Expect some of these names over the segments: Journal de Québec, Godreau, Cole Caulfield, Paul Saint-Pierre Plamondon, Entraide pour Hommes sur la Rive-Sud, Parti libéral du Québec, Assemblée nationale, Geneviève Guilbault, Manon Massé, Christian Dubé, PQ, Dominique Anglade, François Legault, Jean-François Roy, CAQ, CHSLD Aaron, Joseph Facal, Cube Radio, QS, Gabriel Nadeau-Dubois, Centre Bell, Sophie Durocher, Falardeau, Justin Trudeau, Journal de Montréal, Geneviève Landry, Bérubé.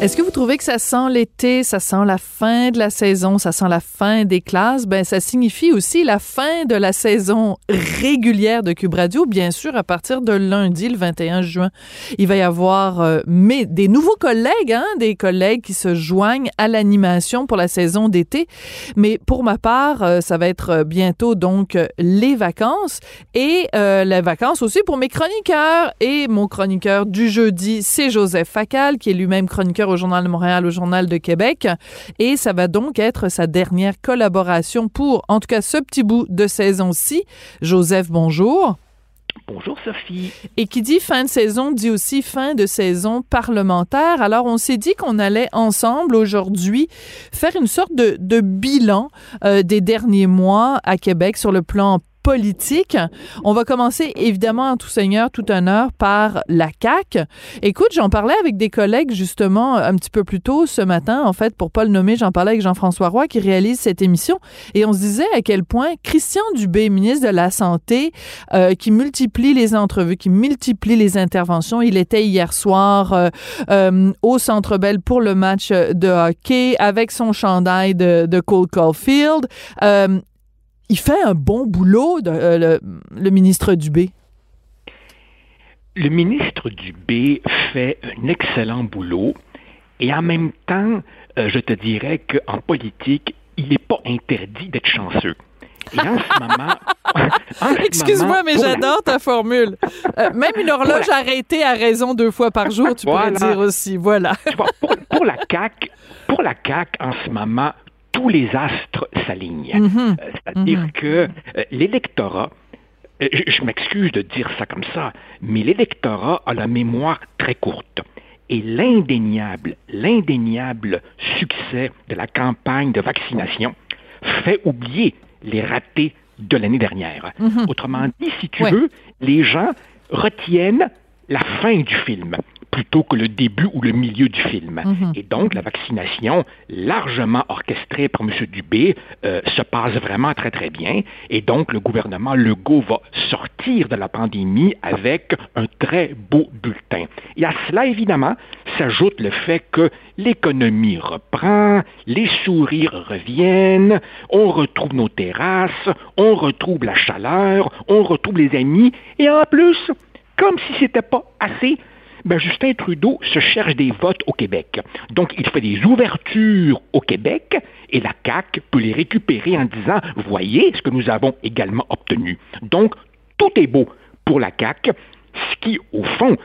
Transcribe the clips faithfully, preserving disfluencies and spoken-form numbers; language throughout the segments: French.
Est-ce que vous trouvez que ça sent l'été, ça sent la fin de la saison, ça sent la fin des classes? Ben, ça signifie aussi la fin de la saison régulière de Cube Radio. Bien sûr, à partir de lundi, le vingt et un juin, il va y avoir euh, mais des nouveaux collègues, hein, des collègues qui se joignent à l'animation pour la saison d'été. Mais pour ma part, euh, ça va être bientôt donc les vacances et euh, les vacances aussi pour mes chroniqueurs. Et mon chroniqueur du jeudi, c'est Joseph Facal, qui est lui-même chroniqueur au Journal de Montréal, au Journal de Québec. Et ça va donc être sa dernière collaboration pour, en tout cas, ce petit bout de saison-ci. Joseph, bonjour. Bonjour, Sophie. Et qui dit fin de saison, dit aussi fin de saison parlementaire. Alors, on s'est dit qu'on allait ensemble aujourd'hui faire une sorte de, de bilan euh, des derniers mois à Québec sur le plan politique. On va commencer évidemment en tout seigneur, tout honneur par la C A Q. Écoute, j'en parlais avec des collègues justement un petit peu plus tôt ce matin, en fait, pour pas le nommer, j'en parlais avec Jean-François Roy qui réalise cette émission et on se disait à quel point Christian Dubé, ministre de la Santé, euh, qui multiplie les entrevues, qui multiplie les interventions, il était hier soir euh, euh, au Centre Bell pour le match de hockey avec son chandail de, de Cole Caulfield. Euh, Il fait un bon boulot, de, euh, le, le ministre Dubé. Le ministre Dubé fait un excellent boulot et en même temps, euh, je te dirais qu'en politique, il n'est pas interdit d'être chanceux. Et en ce moment... Excuse-moi, mais j'adore ta formule. Euh, même une horloge voilà. arrêtée à raison deux fois par jour, tu voilà. pourrais dire aussi. Voilà. Tu vois, pour, pour la C A Q, pour la C A Q, en ce moment... tous les astres s'alignent. Mm-hmm. Euh, c'est-à-dire mm-hmm. que euh, l'électorat, euh, je, je m'excuse de dire ça comme ça, mais l'électorat a la mémoire très courte. Et l'indéniable, l'indéniable succès de la campagne de vaccination fait oublier les ratés de l'année dernière. Mm-hmm. Autrement dit, si tu ouais. veux, les gens retiennent la fin du film plutôt que le début ou le milieu du film. Mm-hmm. Et donc, la vaccination, largement orchestrée par M. Dubé, euh, se passe vraiment très, très bien. Et donc, le gouvernement Legault va sortir de la pandémie avec un très beau bulletin. Et à cela, évidemment, s'ajoute le fait que l'économie reprend, les sourires reviennent, on retrouve nos terrasses, on retrouve la chaleur, on retrouve les amis. Et en plus, comme si c'était pas assez... Ben, Justin Trudeau se cherche des votes au Québec. Donc, il fait des ouvertures au Québec et la C A Q peut les récupérer en disant « Voyez ce que nous avons également obtenu. » Donc, tout est beau pour la C A Q, ce qui, au fond,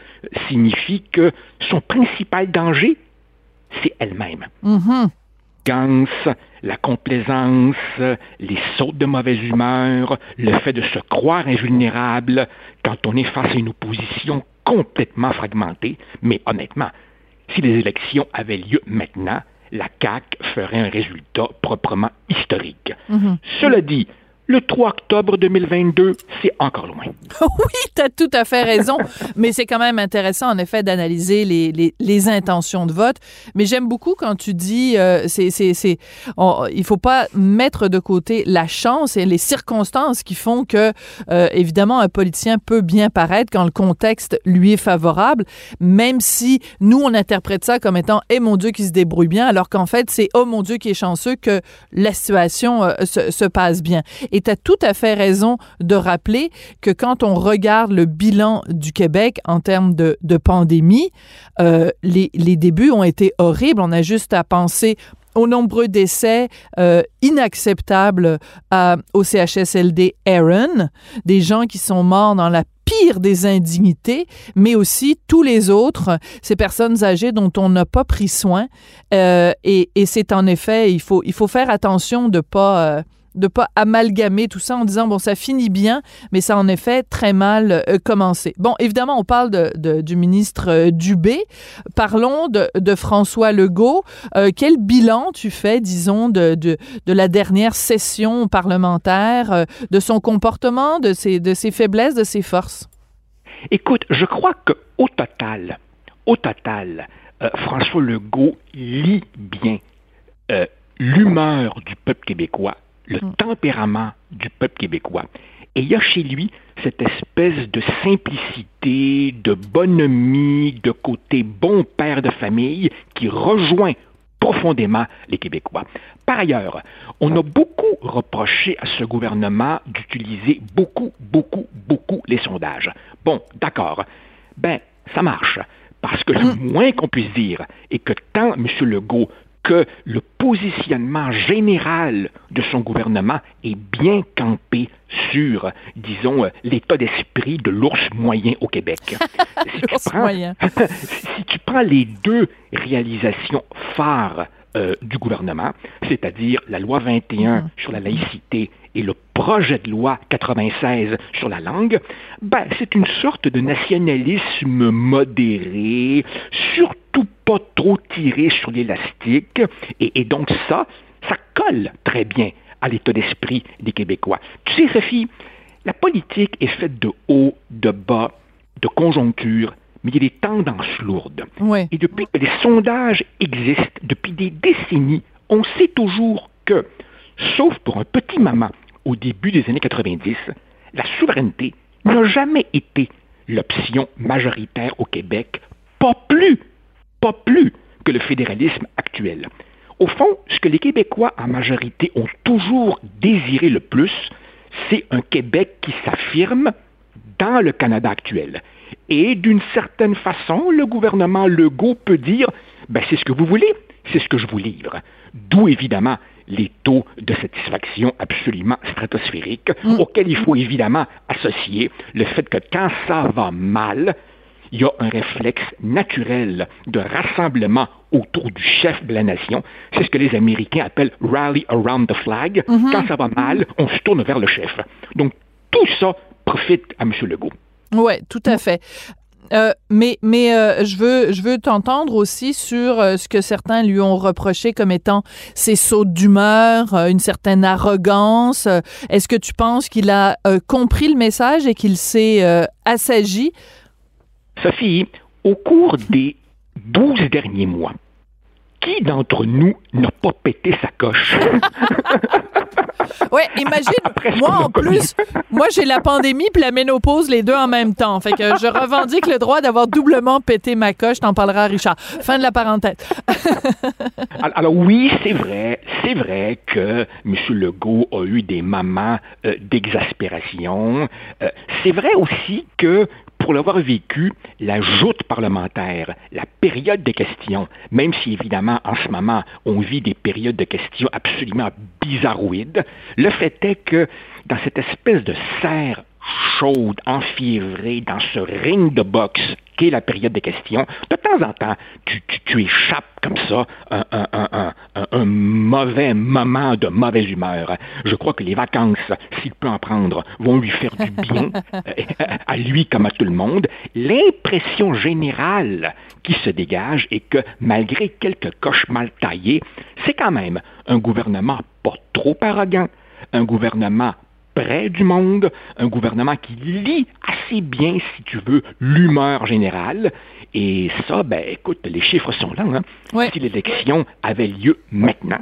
signifie que son principal danger, c'est elle-même. Mm-hmm. La complaisance, les sautes de mauvaise humeur, le fait de se croire invulnérable quand on est face à une opposition complètement fragmentée. Mais honnêtement, si les élections avaient lieu maintenant, la C A Q ferait un résultat proprement historique. Mm-hmm. Cela dit, le trois octobre deux mille vingt-deux, c'est encore loin. Oui, t'as tout à fait raison, mais c'est quand même intéressant, en effet, d'analyser les, les, les intentions de vote. Mais j'aime beaucoup quand tu dis, euh, c'est, c'est, c'est, on, il faut pas mettre de côté la chance et les circonstances qui font que, euh, évidemment, un politicien peut bien paraître quand le contexte lui est favorable, même si nous, on interprète ça comme étant « Eh mon Dieu, qui se débrouille bien », alors qu'en fait, c'est « Oh mon Dieu, qui est chanceux que la situation euh, se, se passe bien ». Et tu as tout à fait raison de rappeler que quand on regarde le bilan du Québec en termes de, de pandémie, euh, les, les débuts ont été horribles. On a juste à penser aux nombreux décès euh, inacceptables à, au C H S L D Aaron, des gens qui sont morts dans la pire des indignités, mais aussi tous les autres, ces personnes âgées dont on n'a pas pris soin. Euh, et, et c'est en effet, il faut, il faut faire attention de ne pas... Euh, de pas amalgamer tout ça en disant, bon, ça finit bien, mais ça a en effet très mal euh, commencé. Bon, évidemment, on parle de, de, du ministre euh, Dubé. Parlons de, de François Legault. Euh, quel bilan tu fais, disons, de, de, de la dernière session parlementaire, euh, de son comportement, de ses, de ses faiblesses, de ses forces? Écoute, je crois qu'au total, au total, euh, François Legault lit bien euh, l'humeur du peuple québécois, le tempérament du peuple québécois. Et il y a chez lui cette espèce de simplicité, de bonhomie, de côté bon père de famille qui rejoint profondément les Québécois. Par ailleurs, on a beaucoup reproché à ce gouvernement d'utiliser beaucoup, beaucoup, beaucoup les sondages. Bon, d'accord. Ben, ça marche. Parce que le moins qu'on puisse dire est que tant M. Legault que le positionnement général de son gouvernement est bien campé sur, disons, l'état d'esprit de l'ours moyen au Québec. Si, tu prends, moyen. si tu prends les deux réalisations phares euh, du gouvernement, c'est-à-dire la loi vingt et un mmh. sur la laïcité et le projet de loi quatre-vingt-seize sur la langue, ben, c'est une sorte de nationalisme modéré, surtout pas trop tiré sur l'élastique, et, et donc ça, ça colle très bien à l'état d'esprit des Québécois. Tu sais, Sophie, la politique est faite de haut, de bas, de conjoncture, mais il y a des tendances lourdes. Oui. Et depuis que les sondages existent, depuis des décennies, on sait toujours que, sauf pour un petit moment, au début des années quatre-vingt-dix, la souveraineté n'a jamais été l'option majoritaire au Québec, pas plus, pas plus que le fédéralisme actuel. Au fond, ce que les Québécois en majorité ont toujours désiré le plus, c'est un Québec qui s'affirme dans le Canada actuel. Et d'une certaine façon, le gouvernement Legault peut dire « ben c'est ce que vous voulez, c'est ce que je vous livre ». D'où évidemment les taux de satisfaction absolument stratosphériques, mmh. auxquels il faut évidemment associer le fait que quand ça va mal, il y a un réflexe naturel de rassemblement autour du chef de la nation. C'est ce que les Américains appellent « rally around the flag mmh. ». Quand ça va mal, on se tourne vers le chef. Donc tout ça profite à M. Legault. Oui, tout à fait. Euh, mais mais euh, je veux je veux t'entendre aussi sur euh, ce que certains lui ont reproché comme étant ses sauts d'humeur, euh, une certaine arrogance. Euh, est-ce que tu penses qu'il a euh, compris le message et qu'il s'est euh, assagi? Sophie, au cours des douze derniers mois, qui d'entre nous n'a pas pété sa coche? Ouais, imagine, moi en plus, moi j'ai la pandémie puis la ménopause, les deux en même temps. Fait que je revendique le droit d'avoir doublement pété ma coche, t'en parleras à Richard. Fin de la parenthèse. alors, alors oui, c'est vrai, c'est vrai que M. Legault a eu des moments euh, d'exaspération. Euh, c'est vrai aussi que pour l'avoir vécu, la joute parlementaire, la période de questions, même si évidemment en ce moment on vit des périodes de questions absolument bizarroïdes, le fait est que dans cette espèce de serre chaude, enfiévrée, dans ce ring de boxe qu'est la période des questions, de temps en temps, tu, tu, tu échappes comme ça un, un, un, un, un, un mauvais moment de mauvaise humeur. Je crois que les vacances, s'il peut en prendre, vont lui faire du bien, à lui comme à tout le monde. L'impression générale qui se dégage est que, malgré quelques coches mal taillées, c'est quand même un gouvernement pas trop arrogant, un gouvernement près du monde, un gouvernement qui lit assez bien, si tu veux, l'humeur générale. Et ça, ben écoute, les chiffres sont là. Hein? Ouais. Si l'élection avait lieu maintenant,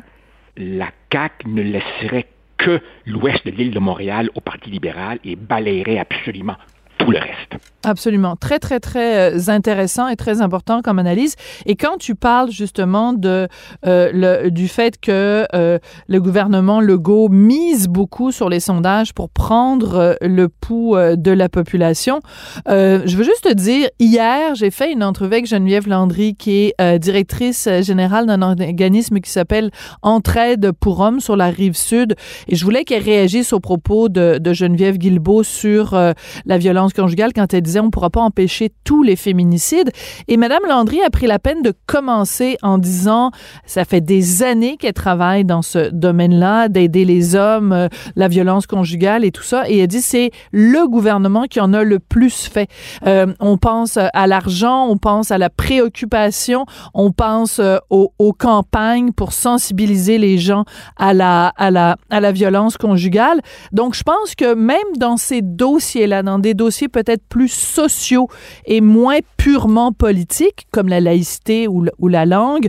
la C A Q ne laisserait que l'ouest de l'île de Montréal au Parti libéral et balayerait absolument tout le reste. Absolument. Très, très, très intéressant et très important comme analyse. Et quand tu parles justement de, euh, le, du fait que euh, le gouvernement Legault mise beaucoup sur les sondages pour prendre le pouls de la population, euh, je veux juste te dire, hier, j'ai fait une entrevue avec Geneviève Landry, qui est euh, directrice générale d'un organisme qui s'appelle Entraide pour Hommes sur la Rive-Sud. Et je voulais qu'elle réagisse aux propos de, de Geneviève Guilbault sur euh, la violence violence conjugale quand elle disait on ne pourra pas empêcher tous les féminicides. Et Mme Landry a pris la peine de commencer en disant ça fait des années qu'elle travaille dans ce domaine-là, d'aider les hommes, euh, la violence conjugale et tout ça. Et elle dit c'est le gouvernement qui en a le plus fait. Euh, on pense à l'argent, on pense à la préoccupation, on pense euh, aux, aux campagnes pour sensibiliser les gens à la, à la, à la violence conjugale. Donc, je pense que même dans ces dossiers-là, dans des dossiers peut-être plus sociaux et moins purement politiques, comme la laïcité ou, ou la langue,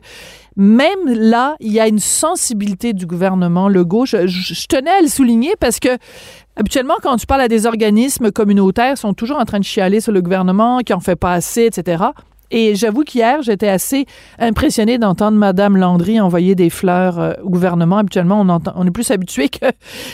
même là, il y a une sensibilité du gouvernement Legault. Je, je, je tenais à le souligner parce que habituellement, quand tu parles à des organismes communautaires, ils sont toujours en train de chialer sur le gouvernement, qui en fait pas assez, et cetera. Et j'avoue qu'hier, j'étais assez impressionnée d'entendre Mme Landry envoyer des fleurs euh, au gouvernement. Habituellement, on, entend, on est plus habitué que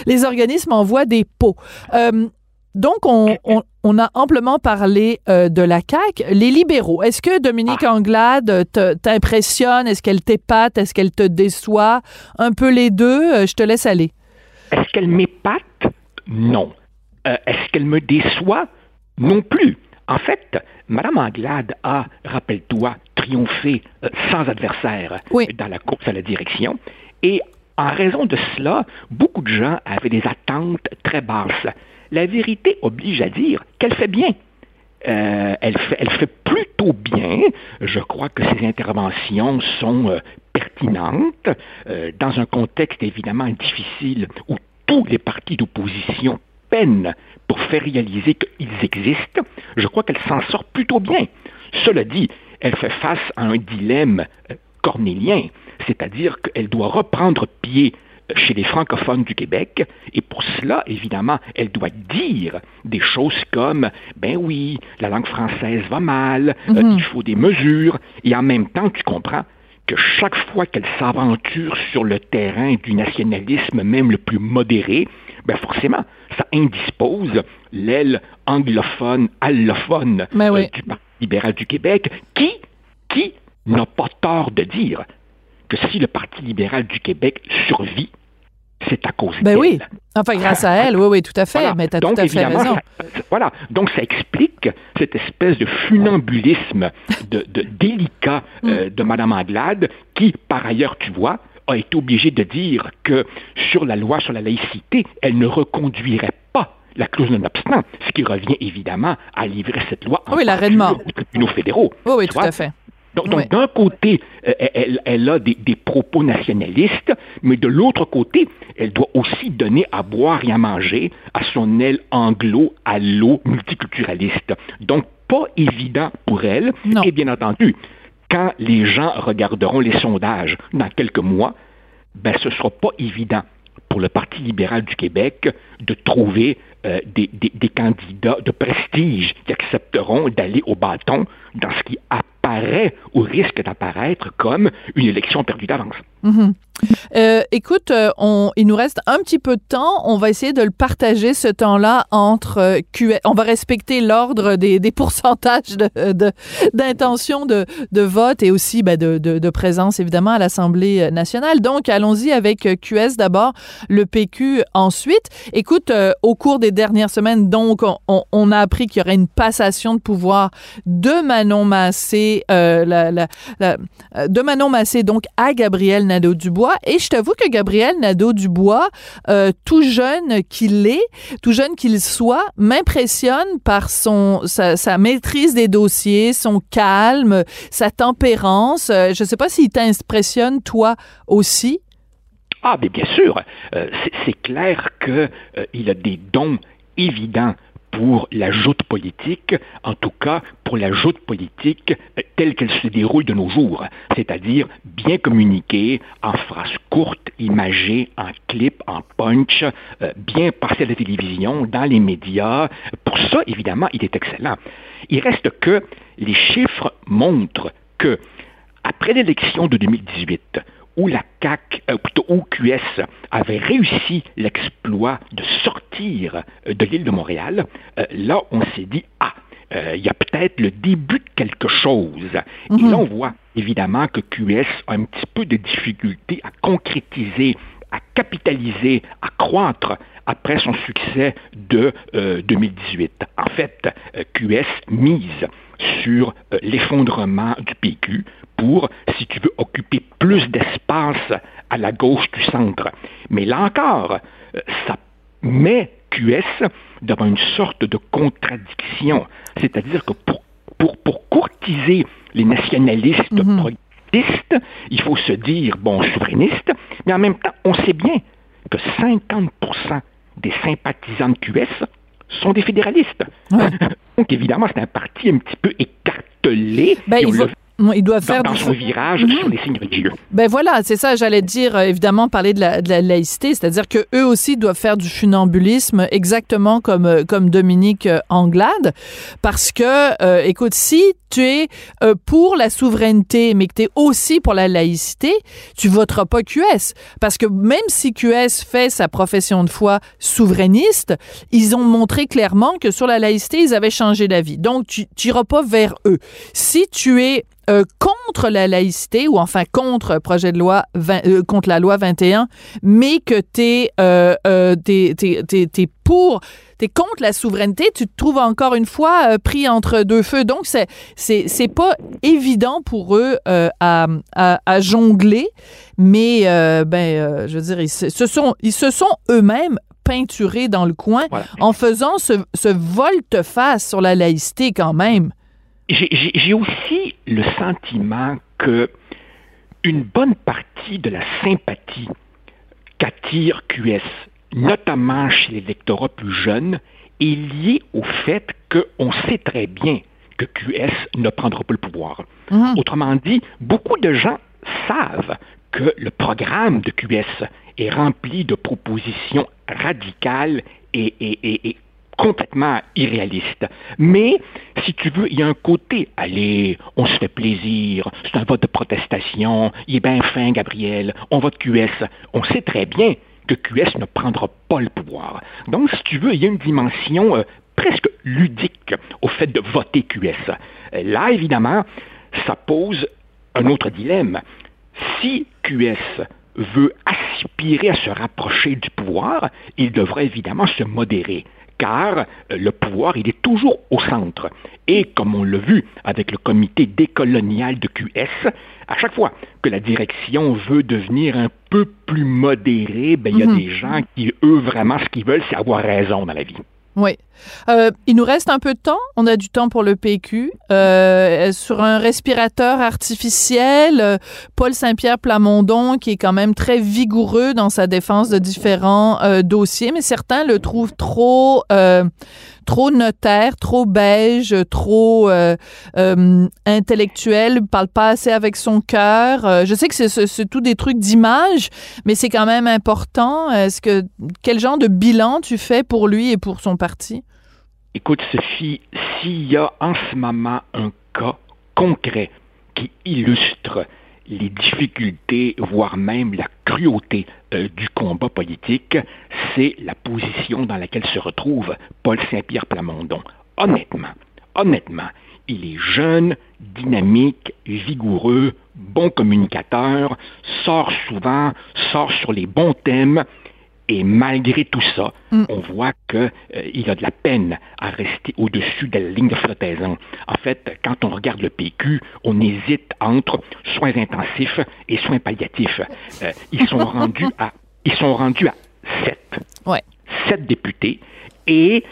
les organismes envoient des pots. Euh, donc, on, on, on a amplement parlé euh, de la C A Q. Les libéraux, est-ce que Dominique Anglade te, t'impressionne? Est-ce qu'elle t'épate? Est-ce qu'elle te déçoit? Un peu les deux, euh, je te laisse aller. Est-ce qu'elle m'épate? Non. Euh, est-ce qu'elle me déçoit? Non plus. En fait, Mme Anglade a, rappelle-toi, triomphé euh, sans adversaire oui. dans la course à la direction. Et en raison de cela, beaucoup de gens avaient des attentes très basses. La vérité oblige à dire qu'elle fait bien. Euh, elle, fait, elle fait plutôt bien. Je crois que ses interventions sont euh, pertinentes euh, dans un contexte évidemment difficile où tous les partis d'opposition peine pour faire réaliser qu'ils existent, je crois qu'elle s'en sort plutôt bien. Cela dit, elle fait face à un dilemme cornélien, c'est-à-dire qu'elle doit reprendre pied chez les francophones du Québec, et pour cela, évidemment, elle doit dire des choses comme « Ben oui, la langue française va mal, mm-hmm. euh, il faut des mesures », et en même temps, tu comprends que chaque fois qu'elle s'aventure sur le terrain du nationalisme, même le plus modéré, ben forcément, ça indispose l'aile anglophone, allophone euh, oui. du Parti libéral du Québec, qui, qui n'a pas tort de dire que si le Parti libéral du Québec survit, c'est à cause ben d'elle. Oui. Enfin, grâce à elle, oui, oui, tout à fait, voilà. mais tu as tout à fait raison. Ça, voilà, donc ça explique cette espèce de funambulisme de, de délicat euh, de Mme Anglade, qui, par ailleurs, tu vois, a été obligée de dire que sur la loi sur la laïcité, elle ne reconduirait pas la clause non-obstant, ce qui revient évidemment à livrer cette loi en oui, aux tribunaux fédéraux. Oui, oui, tout vois? à fait. Donc, donc oui. d'un côté, euh, elle, elle a des, des propos nationalistes, mais de l'autre côté, elle doit aussi donner à boire et à manger à son aile anglo, à l'eau multiculturaliste. Donc, pas évident pour elle. Non. Et bien entendu, quand les gens regarderont les sondages dans quelques mois, ben, ce ne sera pas évident pour le Parti libéral du Québec de trouver euh, des, des, des candidats de prestige qui accepteront d'aller au bâton dans ce qui apparaît ou risque d'apparaître comme une élection perdue d'avance. Mm-hmm. Euh, écoute, on, il nous reste un petit peu de temps. On va essayer de le partager, ce temps-là, entre euh, Q... On va respecter l'ordre des, des pourcentages de, de, d'intention de, de vote et aussi ben, de, de, de présence, évidemment, à l'Assemblée nationale. Donc, allons-y avec Q S d'abord, le P Q ensuite. Écoute, euh, au cours des dernières semaines, donc, on, on a appris qu'il y aurait une passation de pouvoir de Manon Massé, euh, la, la, la, de Manon Massé, donc, à Gabriel Nadeau-Dubois. Et je t'avoue que Gabriel Nadeau-Dubois, euh, tout jeune qu'il est, tout jeune qu'il soit, m'impressionne par son, sa, sa maîtrise des dossiers, son calme, sa tempérance. Euh, je ne sais pas s'il t'impressionne, toi aussi. Ah, mais bien sûr. Euh, c'est, c'est clair qu'il euh, a des dons évidents pour la joute politique, en tout cas pour la joute politique euh, telle qu'elle se déroule de nos jours, c'est-à-dire bien communiquée, en phrases courtes, imagées, en clip, en punch, euh, bien passée à la télévision, dans les médias. Pour ça, évidemment, il est excellent. Il reste que les chiffres montrent que, après l'élection de deux mille dix-huit, où la C A Q, euh, plutôt où Q S, avait réussi l'exploit de sortir de l'île de Montréal, euh, là, on s'est dit, ah, euh, y a peut-être le début de quelque chose. Mm-hmm. Et là, on voit évidemment que Q S a un petit peu de difficulté à concrétiser, à capitaliser, à croître, après son succès de euh, deux mille dix-huit. En fait, euh, Q S mise sur euh, l'effondrement du P Q pour, si tu veux, occuper plus d'espace à la gauche du centre. Mais là encore, euh, ça met Q S devant une sorte de contradiction. C'est-à-dire que pour, pour, pour courtiser les nationalistes mm-hmm. progressistes, il faut se dire, bon, souverainiste, mais en même temps, on sait bien que cinquante pour cent des sympathisants de Q S sont des fédéralistes. Ouais. Donc, évidemment, c'est un parti un petit peu écartelé. Ben, il faut... Ils doivent faire dans, dans son virage mmh. sur les signes religieux. Ben voilà, c'est ça, j'allais dire, évidemment, parler de la, de la laïcité, c'est-à-dire qu'eux aussi doivent faire du funambulisme, exactement comme, comme Dominique Anglade, parce que, euh, écoute, si tu es euh, pour la souveraineté, mais que tu es aussi pour la laïcité, tu voteras pas Q S, parce que même si Q S fait sa profession de foi souverainiste, ils ont montré clairement que sur la laïcité, ils avaient changé d'avis. Donc, tu n'iras pas vers eux. Si tu es Euh, contre la laïcité, ou enfin contre projet de loi vingt, euh, contre la loi vingt et un, mais que t'es, euh, euh, t'es, t'es, t'es, t'es pour, t'es contre la souveraineté, tu te trouves encore une fois euh, pris entre deux feux. Donc c'est c'est c'est pas évident pour eux euh, à, à à jongler, mais euh, ben euh, je veux dire ils se, se sont ils se sont eux-mêmes peinturés dans le coin voilà. en faisant ce ce volte-face sur la laïcité quand même. J'ai, j'ai, j'ai aussi le sentiment que une bonne partie de la sympathie qu'attire Q S, notamment chez l'électorat plus jeune, est liée au fait qu'on sait très bien que Q S ne prendra pas le pouvoir. Mmh. Autrement dit, beaucoup de gens savent que le programme de Q S est rempli de propositions radicales et, et, et, et complètement irréaliste. Mais, si tu veux, il y a un côté, allez, on se fait plaisir, c'est un vote de protestation, il est bien fin, Gabriel, on vote Q S. On sait très bien que Q S ne prendra pas le pouvoir. Donc, si tu veux, il y a une dimension euh, presque ludique au fait de voter Q S. Là, évidemment, ça pose un autre dilemme. Si Q S veut aspirer à se rapprocher du pouvoir, il devra évidemment se modérer. Car le pouvoir, il est toujours au centre. Et comme on l'a vu avec le comité décolonial de Q S, à chaque fois que la direction veut devenir un peu plus modérée, ben, il y a mm-hmm. des gens qui, eux, vraiment, ce qu'ils veulent, c'est avoir raison dans la vie. Oui. Euh, il nous reste un peu de temps. On a du temps pour le P Q. Euh, sur un respirateur artificiel, Paul Saint-Pierre Plamondon, qui est quand même très vigoureux dans sa défense de différents euh, dossiers, mais certains le trouvent trop, euh, trop notaire, trop beige, trop euh, euh, intellectuel, parle pas assez avec son cœur. Euh, je sais que c'est, c'est, c'est tout des trucs d'image, mais c'est quand même important. Est-ce que quel genre de bilan tu fais pour lui et pour son parti? Écoute, Sophie, s'il y a en ce moment un cas concret qui illustre les difficultés, voire même la cruauté euh, du combat politique, c'est la position dans laquelle se retrouve Paul Saint-Pierre Plamondon. Honnêtement, honnêtement, il est jeune, dynamique, vigoureux, bon communicateur, sort souvent, sort sur les bons thèmes. Et malgré tout ça, mm. on voit qu'il euh, a de la peine à rester au-dessus de la ligne de flottaison. En fait, quand on regarde le P Q, on hésite entre soins intensifs et soins palliatifs. Euh, ils, sont rendus à, ils sont rendus à sept. Ouais. Sept députés. Et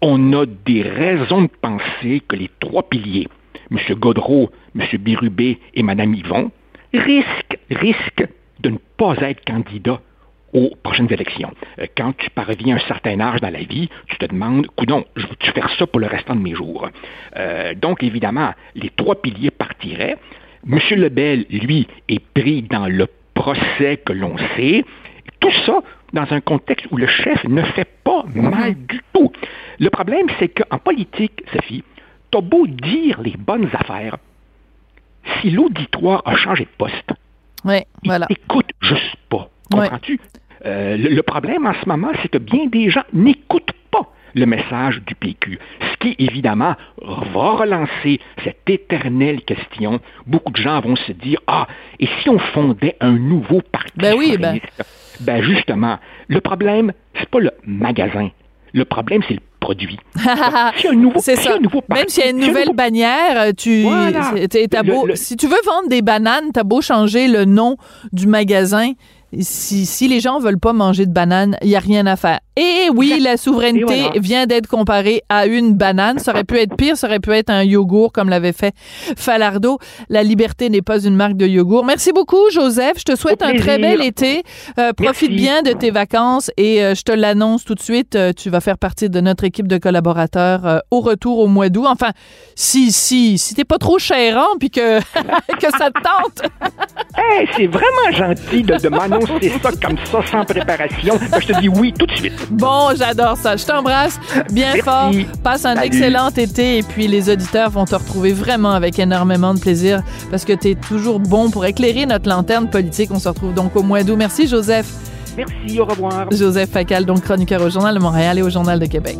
on a des raisons de penser que les trois piliers, M. Godreau, M. Bérubé et Mme Yvon, risquent, risquent de ne pas être candidats aux prochaines élections. Quand tu parviens à un certain âge dans la vie, tu te demandes, coudon, je veux-tu faire ça pour le restant de mes jours? Euh, donc, évidemment, les trois piliers partiraient. M. Lebel, lui, est pris dans le procès que l'on sait. Tout ça dans un contexte où le chef ne fait pas mal du tout. Le problème, c'est qu'en politique, Sophie, t'as beau dire les bonnes affaires, si l'auditoire a changé de poste, oui, voilà. il t'écoute juste pas. Comprends-tu? Euh, le, le problème en ce moment, c'est que bien des gens n'écoutent pas le message du P Q, ce qui, évidemment, va relancer cette éternelle question. Beaucoup de gens vont se dire, ah, et si on fondait un nouveau parti? Ben oui, ben... Ben justement, le problème, c'est pas le magasin. Le problème, c'est le produit. Alors, si un nouveau, c'est si ça. Un nouveau parti, même s'il y a une nouvelle si un nouveau... bannière, tu, voilà. t'as beau, le, le... si tu veux vendre des bananes, t'as beau changer le nom du magasin. Si, si les gens veulent pas manger de bananes, il n'y a rien à faire. Et oui, la souveraineté voilà. vient d'être comparée à une banane. Ça aurait pu être pire, ça aurait pu être un yogourt comme l'avait fait Falardeau. La liberté n'est pas une marque de yogourt. Merci beaucoup, Joseph. Je te souhaite un très bel été. Euh, profite bien de tes vacances et euh, je te l'annonce tout de suite, euh, tu vas faire partie de notre équipe de collaborateurs euh, au retour au mois d'août. Enfin, si, si, si t'es pas trop chérant puis que, que ça te tente. Hey, c'est vraiment gentil de demander. C'est ça comme ça, sans préparation. Ben, je te dis oui tout de suite. Bon, j'adore ça. Je t'embrasse bien Merci. Fort. Passe un Salut. Excellent été et puis les auditeurs vont te retrouver vraiment avec énormément de plaisir parce que t'es toujours bon pour éclairer notre lanterne politique. On se retrouve donc au mois d'août. Merci, Joseph. Merci, au revoir. Joseph Facal, donc chroniqueur au Journal de Montréal et au Journal de Québec.